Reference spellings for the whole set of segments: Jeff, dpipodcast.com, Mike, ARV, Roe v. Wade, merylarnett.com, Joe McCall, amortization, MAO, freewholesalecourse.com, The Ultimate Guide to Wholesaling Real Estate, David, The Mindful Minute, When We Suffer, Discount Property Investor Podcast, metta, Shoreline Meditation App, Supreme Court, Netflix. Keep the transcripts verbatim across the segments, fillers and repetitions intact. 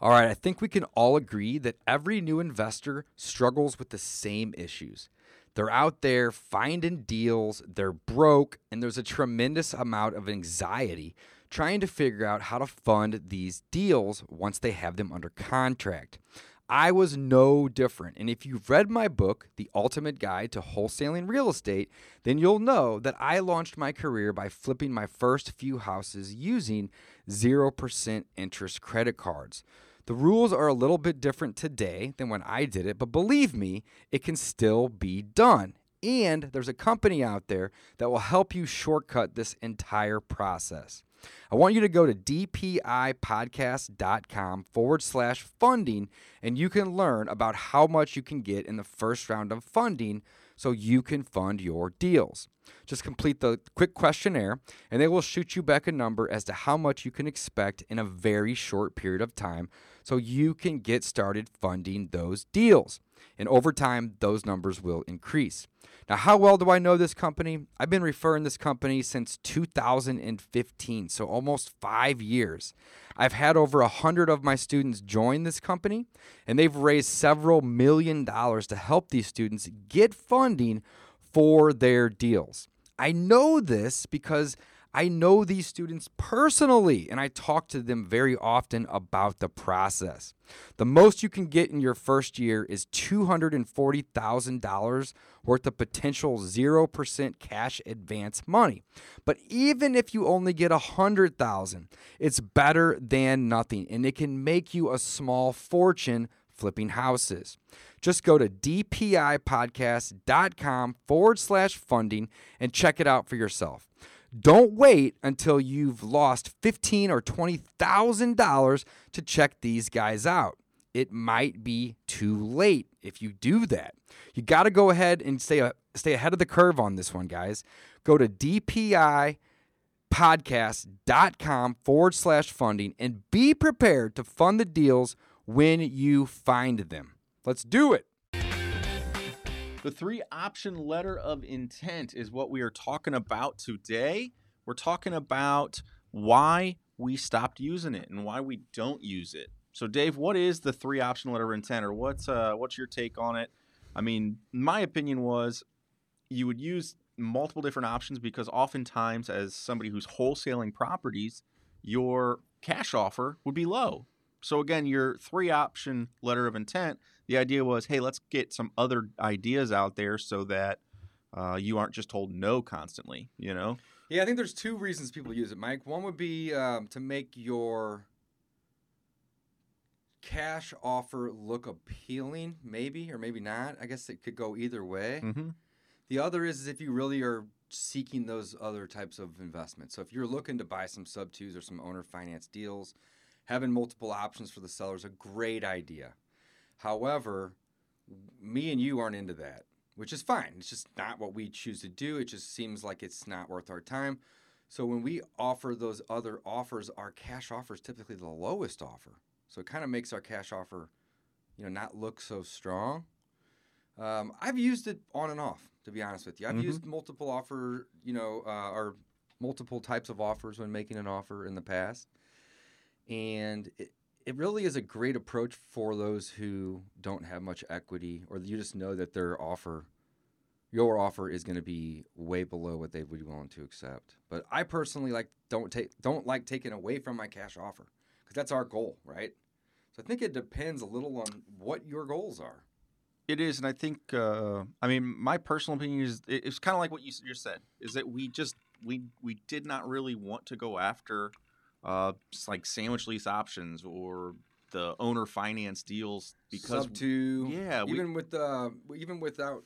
All right, I think we can all agree that every new investor struggles with the same issues. They're out there finding deals, they're broke, and there's a tremendous amount of anxiety trying to figure out how to fund these deals once they have them under contract. I was no different, and if you've read my book, The Ultimate Guide to Wholesaling Real Estate, then you'll know that I launched my career by flipping my first few houses using zero percent interest credit cards. The rules are a little bit different today than when I did it, but believe me, it can still be done. And there's a company out there that will help you shortcut this entire process. I want you to go to d p i podcast dot com forward slash funding, and you can learn about how much you can get in the first round of funding so you can fund your deals. Just complete the quick questionnaire, and they will shoot you back a number as to how much you can expect in a very short period of time so you can get started funding those deals. And over time, those numbers will increase. Now, how well do I know this company? I've been referring this company since two thousand fifteen, so almost five years. I've had over one hundred of my students join this company, and they've raised several million dollars to help these students get funding for their deals. I know this because I know these students personally, and I talk to them very often about the process. The most you can get in your first year is two hundred forty thousand dollars worth of potential zero percent cash advance money. But even if you only get one hundred thousand dollars, it's better than nothing, and it can make you a small fortune flipping houses. Just go to d p i podcast dot com forward slash funding and check it out for yourself. Don't wait until you've lost fifteen thousand dollars or twenty thousand dollars to check these guys out. It might be too late if you do that. You got to go ahead and stay uh, stay ahead of the curve on this one, guys. Go to d p i podcast dot com forward slash funding and be prepared to fund the deals when you find them. Let's do it. The three-option letter of intent is what we are talking about today. We're talking about why we stopped using it and why we don't use it. So, Dave, what is the three-option letter of intent, or what's uh, what's your take on it? I mean, my opinion was you would use multiple different options because oftentimes as somebody who's wholesaling properties, your cash offer would be low. So, again, your three-option letter of intent, the idea was, hey, let's get some other ideas out there so that uh, you aren't just told no constantly, you know? Yeah, I think there's two reasons people use it, Mike. One would be um, to make your cash offer look appealing, maybe, or maybe not. I guess it could go either way. Mm-hmm. The other is, is if you really are seeking those other types of investments. So if you're looking to buy some sub-twos or some owner finance deals, having multiple options for the seller is a great idea. However, me and you aren't into that, which is fine. It's just not what we choose to do. It just seems like it's not worth our time. So when we offer those other offers, our cash offer is typically the lowest offer. So it kind of makes our cash offer, you know, not look so strong. Um, I've used it on and off, to be honest with you. I've mm-hmm. used multiple offer, you know, uh, or multiple types of offers when making an offer in the past, and it, It really is a great approach for those who don't have much equity, or you just know that their offer, your offer, is going to be way below what they would be willing to accept. But I personally like don't take don't like taking away from my cash offer because that's our goal, right? So I think it depends a little on what your goals are. It is, and I think uh, I mean my personal opinion is it's kind of like what you you said is that we just we we did not really want to go after Uh, like sandwich lease options or the owner finance deals because sub two, yeah, even we, with uh, even without,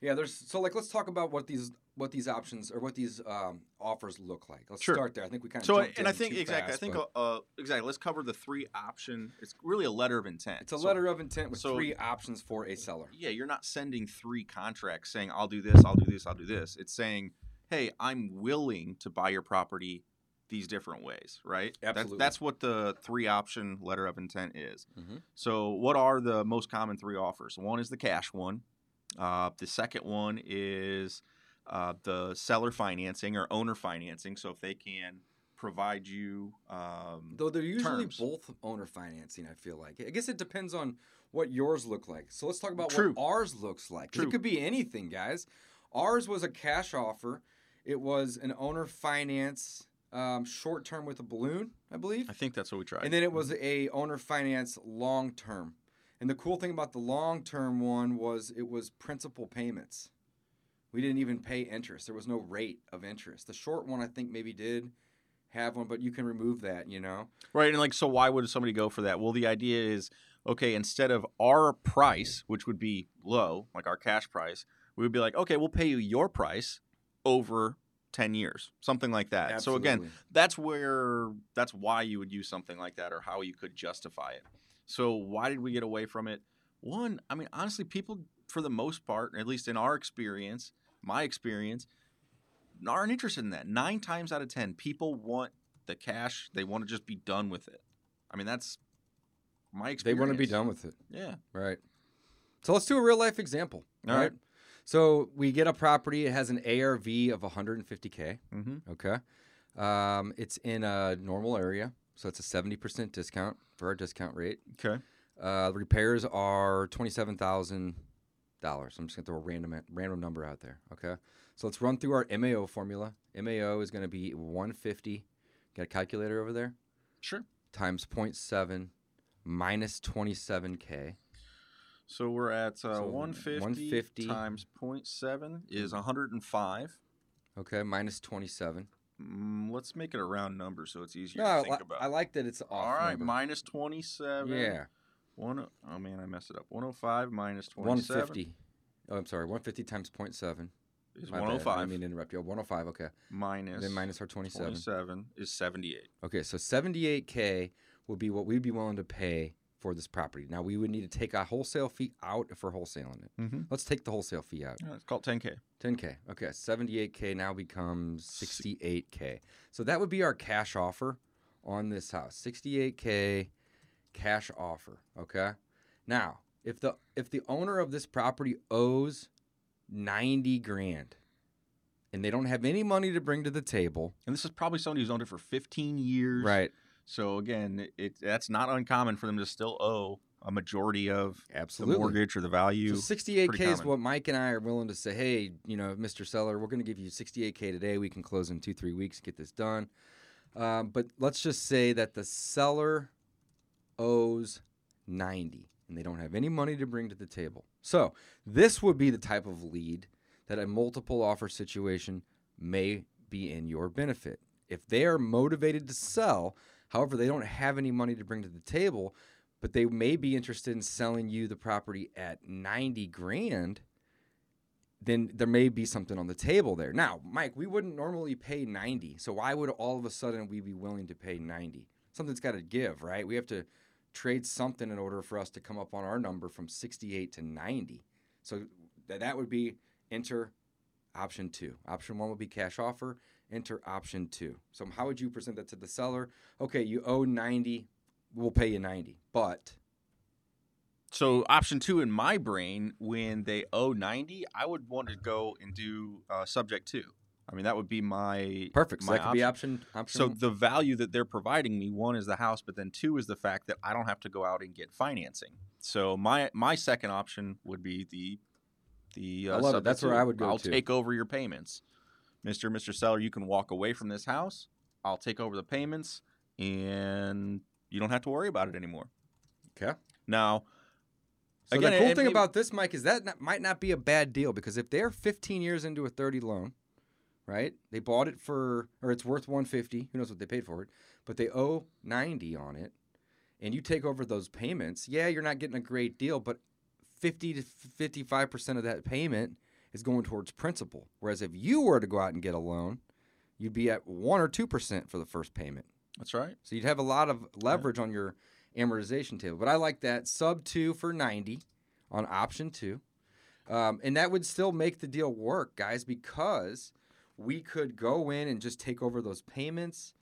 yeah. There's so like let's talk about what these what these options or what these um, offers look like. Let's sure. start there. I think we kind of so jumped and in I think exactly. Fast, I think but, uh, exactly. Let's cover the three option. It's really a letter of intent. It's a so, letter of intent with so, three options for a seller. Yeah, you're not sending three contracts saying I'll do this, I'll do this, I'll do this. It's saying, hey, I'm willing to buy your property these different ways, right? Absolutely. That, that's what the three option letter of intent is. Mm-hmm. So what are the most common three offers? One is the cash one. Uh, the second one is uh, the seller financing or owner financing. So if they can provide you um, Though they're usually terms. Both owner financing, I feel like. I guess it depends on what yours look like. So let's talk about True. What ours looks like. True. It could be anything, guys. Ours was a cash offer. It was an owner finance um, short-term with a balloon, I believe. I think that's what we tried. And then it was a owner finance long-term. And the cool thing about the long-term one was it was principal payments. We didn't even pay interest. There was no rate of interest. The short one, I think, maybe did have one, but you can remove that, you know? Right, and like, so why would somebody go for that? Well, the idea is, okay, instead of our price, which would be low, like our cash price, we would be like, okay, we'll pay you your price over ten years, something like that. Absolutely. So again, that's where, that's why you would use something like that or how you could justify it. So why did we get away from it? One, I mean, honestly, people, for the most part, at least in our experience, my experience, aren't interested in that. Nine times out of ten, people want the cash. They want to just be done with it. I mean, that's my experience. They want to be done with it. Yeah. Right. So let's do a real-life example. All right. right. So we get a property. It has an A R V of one hundred fifty K. Mm-hmm. Okay. Um, it's in a normal area. So it's a seventy percent discount for our discount rate. Okay. Uh, repairs are twenty-seven thousand dollars. I'm just going to throw a random random number out there. Okay. So let's run through our M A O formula. M A O is going to be one hundred fifty. Got a calculator over there? Sure. Times zero point seven minus twenty-seven K. So we're at uh, so one hundred fifty, one hundred fifty times zero point seven is one hundred five. Okay. Minus twenty-seven. Let's make it a round number so it's easier no, to think I, about. I like that it's off. All right, number. Minus twenty-seven. Yeah. One, oh, man, I messed it up. one hundred five minus twenty-seven. one hundred fifty. Oh, I'm sorry. one hundred fifty times zero point seven. Is My one hundred five. Bad. I mean, interrupt you. one hundred five, okay. Minus. Then minus our twenty-seven. twenty-seven is seventy-eight. Okay, so seventy-eight K would be what we'd be willing to pay for this property. Now, we would need to take a wholesale fee out if we're wholesaling it. Mm-hmm. Let's take the wholesale fee out. Yeah, it's called ten K. ten K. Okay, seventy-eight K now becomes sixty-eight K. So that would be our cash offer on this house. sixty-eight K cash offer, okay? Now, if the if the owner of this property owes ninety grand and they don't have any money to bring to the table, and this is probably somebody who's owned it for fifteen years. Right. So, again, it, that's not uncommon for them to still owe a majority of Absolutely. The mortgage or the value. So sixty-eight K is what Mike and I are willing to say, hey, you know, Mister Seller, we're going to give you sixty-eight K today. We can close in two, three weeks and get this done. Um, but let's just say that the seller owes ninety and they don't have any money to bring to the table. So this would be the type of lead that a multiple offer situation may be in your benefit. If they are motivated to sell, however, they don't have any money to bring to the table, but they may be interested in selling you the property at ninety grand, then there may be something on the table there. Now, Mike, we wouldn't normally pay ninety. So why would all of a sudden we be willing to pay ninety? Something's got to give, right? We have to trade something in order for us to come up on our number from sixty-eight to ninety. So that would be enter option two. Option one would be cash offer. Enter option two. So how would you present that to the seller? Okay, you owe ninety, we'll pay you ninety. But so option two in my brain, when they owe ninety, I would want to go and do uh, subject two. I mean, that would be my perfect. So my that could option. be option. option so one. The value that they're providing me, one is the house, but then two is the fact that I don't have to go out and get financing. So my my second option would be the the. Uh, I love it. That's two. Where I would go. I'll to. take over your payments. Mister Mister Seller, you can walk away from this house. I'll take over the payments, and you don't have to worry about it anymore. Okay. Now, so again, the cool it, thing it, about this, Mike, is that not, might not be a bad deal because if they're fifteen years into a thirty loan, right? They bought it for, or it's worth one hundred fifty. Who knows what they paid for it? But they owe ninety on it, and you take over those payments. Yeah, you're not getting a great deal, but fifty to fifty-five percent of that payment is going towards principal. Whereas if you were to go out and get a loan, you'd be at one or two percent for the first payment. That's right. So you'd have a lot of leverage yeah. on your amortization table. But I like that sub two for ninety on option two. Um, and that would still make the deal work, guys, because we could go in and just take over those payments.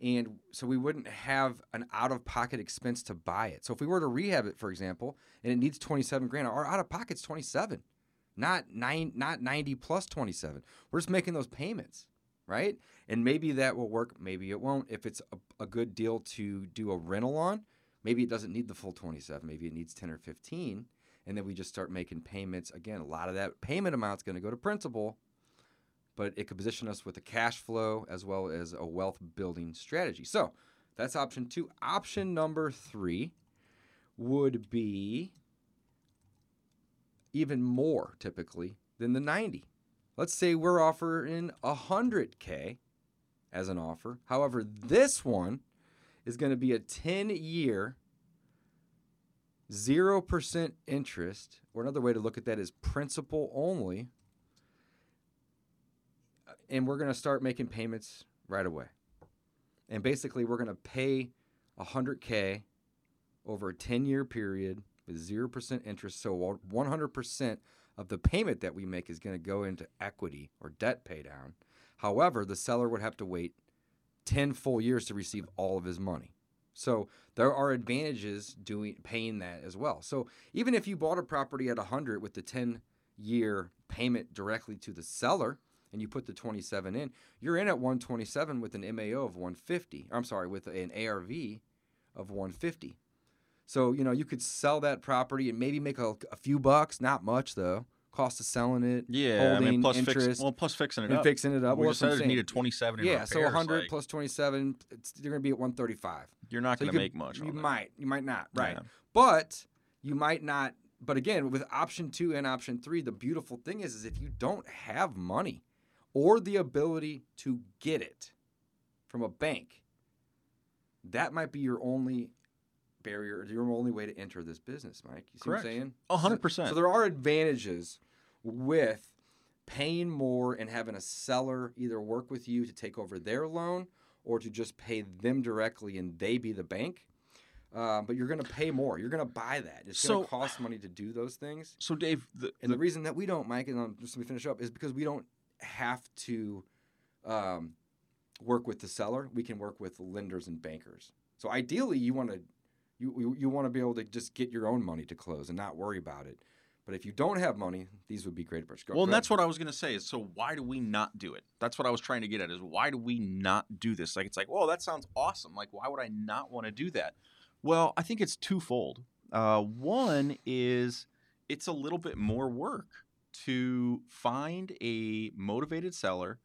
And so we wouldn't have an out-of-pocket expense to buy it. So if we were to rehab it, for example, and it needs twenty-seven grand, our out-of-pocket's twenty-seven, not nine, not ninety plus twenty-seven. We're just making those payments, right? And maybe that will work. Maybe it won't. If it's a, a good deal to do a rental on, maybe it doesn't need the full twenty-seven. Maybe it needs ten or fifteen, and then we just start making payments. Again, a lot of that payment amount's going to go to principal. But it could position us with a cash flow as well as a wealth building strategy. So that's option two. Option number three would be even more typically than the ninety. Let's say we're offering one hundred K as an offer. However, this one is going to be a ten-year, zero percent interest, or another way to look at that is principal only. And we're going to start making payments right away. And basically, we're going to pay one hundred K over a ten-year period with zero percent interest. So one hundred percent of the payment that we make is going to go into equity or debt pay down. However, the seller would have to wait ten full years to receive all of his money. So there are advantages doing paying that as well. So even if you bought a property at one hundred with the ten-year payment directly to the seller, and you put the twenty-seven in, you're in at one twenty-seven with an M A O of one fifty. I'm sorry, with an A R V of one fifty. So, you know, you could sell that property and maybe make a, a few bucks, not much though. Cost of selling it, yeah, holding, I mean, plus interest. Fix, well, plus fixing it and up. And fixing it up. We well, just said it needed twenty-seven in yeah, repairs. Yeah, so one hundred like, plus twenty-seven, it's, you're going to be at one thirty-five. You're not so going to you make much on You that. might. You might not, right. Yeah. But you might not. But again, with option two and option three, the beautiful thing is, is if you don't have money, or the ability to get it from a bank, that might be your only barrier, your only way to enter this business, Mike. You see Correct. what I'm saying? one hundred percent. So, so there are advantages with paying more and having a seller either work with you to take over their loan or to just pay them directly and they be the bank. Uh, but you're going to pay more. You're going to buy that. It's so, going to cost money to do those things. So, Dave, the, and the, the reason that we don't, Mike, and just let me finish up, is because we don't have to um, work with the seller. We can work with lenders and bankers. So ideally, you want to you you, you want to be able to just get your own money to close and not worry about it. But if you don't have money, these would be great approaches. Well, and that's what I was going to say. Is so why do we not do it? That's what I was trying to get at. Is why do we not do this? Like it's like, whoa, that sounds awesome. Like why would I not want to do that? Well, I think it's twofold. Uh, one is it's a little bit more work. To find a motivated seller,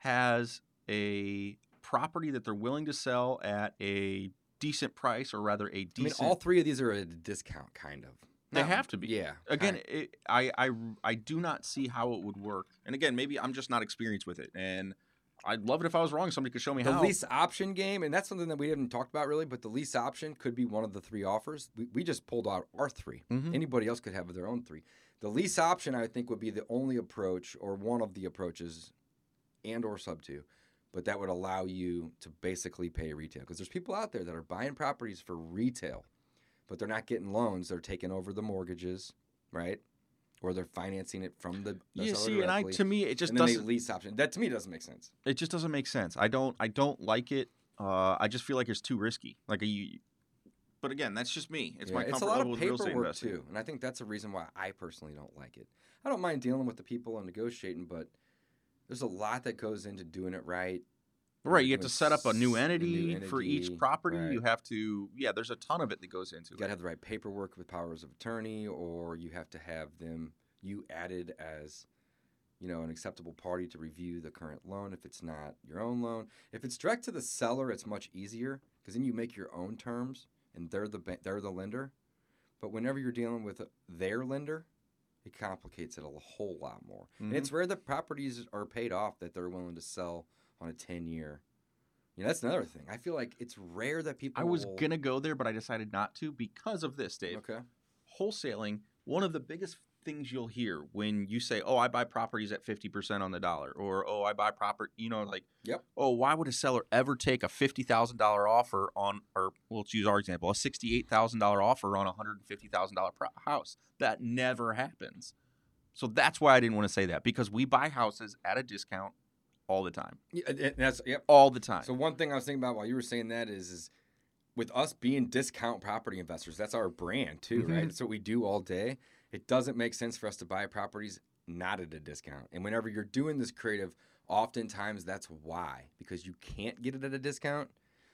has a property that they're willing to sell at a decent price, or rather a decent. I mean, all three of these are at a discount, kind of. They no. have to be. Yeah. Again, it, I, I, I do not see how it would work. And again, maybe I'm just not experienced with it. And I'd love it if I was wrong. Somebody could show me the how. The lease option game, and that's something that we haven't talked about really, but the lease option could be one of the three offers. We, we just pulled out our three. Mm-hmm. Anybody else could have their own three. The lease option, I think, would be the only approach or one of the approaches and or sub two, but that would allow you to basically pay retail because there's people out there that are buying properties for retail, but they're not getting loans. They're taking over the mortgages, right? Or they're financing it from the, the yeah, seller see, directly. And I, to me, it just and doesn't. And lease option. That, to me, doesn't make sense. It just doesn't make sense. I don't I don't like it. Uh, I just feel like it's too risky. Like you. But again, that's just me. It's yeah, my comfort level with real estate investing. It's a lot of paperwork too, and I think that's a reason why I personally don't like it. I don't mind dealing with the people and negotiating, but there's a lot that goes into doing it right. Right, you have to set up a new entity, a new entity for each property. Right. You have to, yeah, there's a ton of it that goes into it. You got to have the right paperwork with powers of attorney, or you have to have them you added as, you know, an acceptable party to review the current loan if it's not your own loan. If it's direct to the seller, it's much easier because then you make your own terms. And they're the they're the lender, but whenever you're dealing with their lender, it complicates it a whole lot more. Mm-hmm. And it's rare that properties are paid off that they're willing to sell on a ten-year. You know, that's another thing. I feel like it's rare that people. I was will... gonna go there, but I decided not to because of this, Dave. Okay. Wholesaling, one of the biggest things you'll hear when you say, oh, I buy properties at fifty percent on the dollar, or, oh, I buy property, you know, like, yep. oh, why would a seller ever take a fifty thousand dollars offer on, or well, let's use our example, a sixty-eight thousand dollars offer on a one hundred fifty thousand dollars pro- house? That never happens. So that's why I didn't want to say that, because we buy houses at a discount all the time. Yeah, that's, yep. All the time. So one thing I was thinking about while you were saying that is, is with us being discount property investors, that's our brand too, mm-hmm. right? That's what we do all day. It doesn't make sense for us to buy properties not at a discount. And whenever you're doing this creative, oftentimes that's why, because you can't get it at a discount.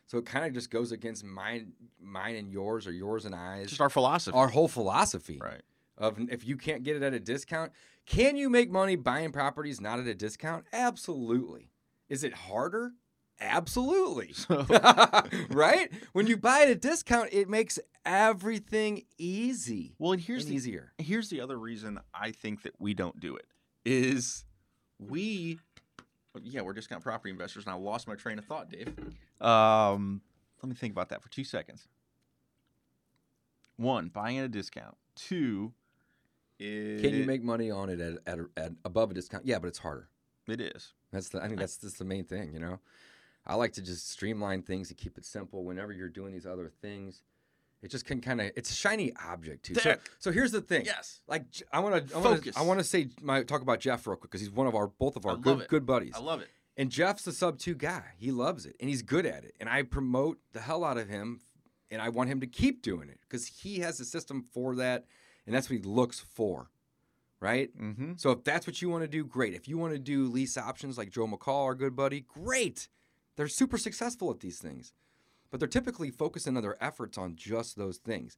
So it kind of just goes against mine mine and yours, or yours and I's. Just our philosophy. Our whole philosophy. Right. Of if you can't get it at a discount, can you make money buying properties not at a discount? Absolutely. Is it harder? Absolutely. So. Right? When you buy at a discount, it makes everything easy. Well, and here's and the, easier. Here's the other reason I think that we don't do it is we, yeah, we're discount property investors, and I lost my train of thought, Dave. Um, let me think about that for two seconds. One, buying at a discount. Two, is... Can you make money on it at, at, at above a discount? Yeah, but it's harder. It is. That's the, I think that's that's the main thing, you know? I like to just streamline things and keep it simple. Whenever you're doing these other things, it just can kind of, it's a shiny object too. So, so here's the thing. Yes. Like I want to, I want to, I want to say my talk about Jeff real quick, because he's one of our both of our good, good buddies. I love it. And Jeff's the sub two guy. He loves it and he's good at it. And I promote the hell out of him, and I want him to keep doing it because he has a system for that, and that's what he looks for. Right? Mm-hmm. So if that's what you want to do, great. If you want to do lease options like Joe McCall, our good buddy, great. They're super successful at these things. But they're typically focusing on their efforts on just those things.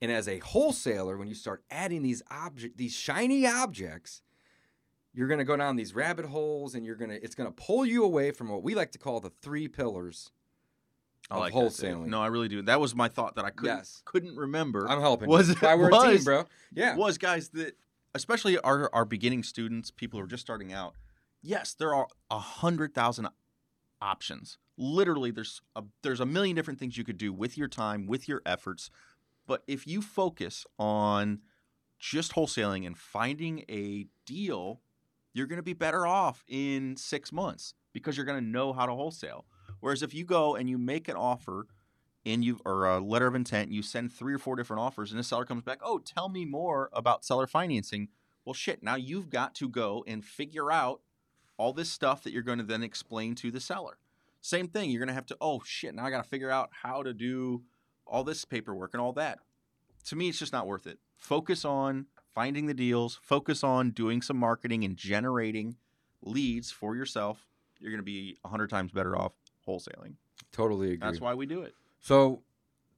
And as a wholesaler, when you start adding these object, these shiny objects, you're going to go down these rabbit holes, and you're going to it's going to pull you away from what we like to call the three pillars I of like wholesaling. No, I really do. That was my thought that I couldn't, yes. couldn't remember. I'm helping. Was it, why we're was, a team, bro. Yeah. Was, guys, that... Especially our, our beginning students, people who are just starting out. Yes, there are one hundred thousand options. Literally, there's a, there's a million different things you could do with your time, with your efforts. But if you focus on just wholesaling and finding a deal, you're going to be better off in six months because you're going to know how to wholesale. Whereas if you go and you make an offer and you or a letter of intent, you send three or four different offers, and the seller comes back, oh, tell me more about seller financing. Well, shit, now you've got to go and figure out all this stuff that you're going to then explain to the seller. Same thing. You're going to have to, oh, shit, now I got to figure out how to do all this paperwork and all that. To me, it's just not worth it. Focus on finding the deals. Focus on doing some marketing and generating leads for yourself. You're going to be one hundred times better off wholesaling. Totally agree. That's why we do it. So,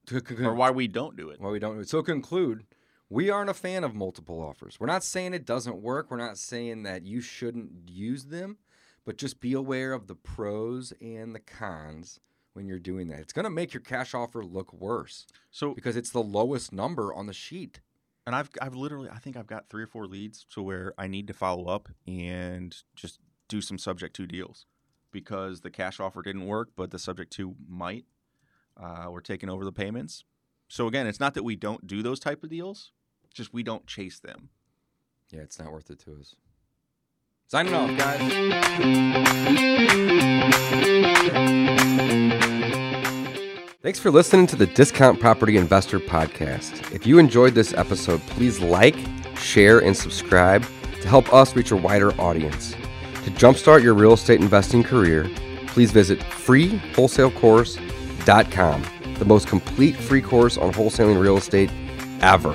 to conclude, or why we don't do it. Why we don't do it. So, conclude, we aren't a fan of multiple offers. We're not saying it doesn't work. We're not saying that you shouldn't use them, but just be aware of the pros and the cons when you're doing that. It's going to make your cash offer look worse. So, because it's the lowest number on the sheet. And I've I've literally I think I've got three or four leads to where I need to follow up and just do some subject to deals because the cash offer didn't work, but the subject to might. Uh, we're taking over the payments. So, again, it's not that we don't do those type of deals. It's just we don't chase them. Yeah, it's not worth it to us. Signing off, guys. Thanks for listening to the Discount Property Investor Podcast. If you enjoyed this episode, please like, share, and subscribe to help us reach a wider audience. To jumpstart your real estate investing career, please visit free wholesale course dot com. The most complete free course on wholesaling real estate ever.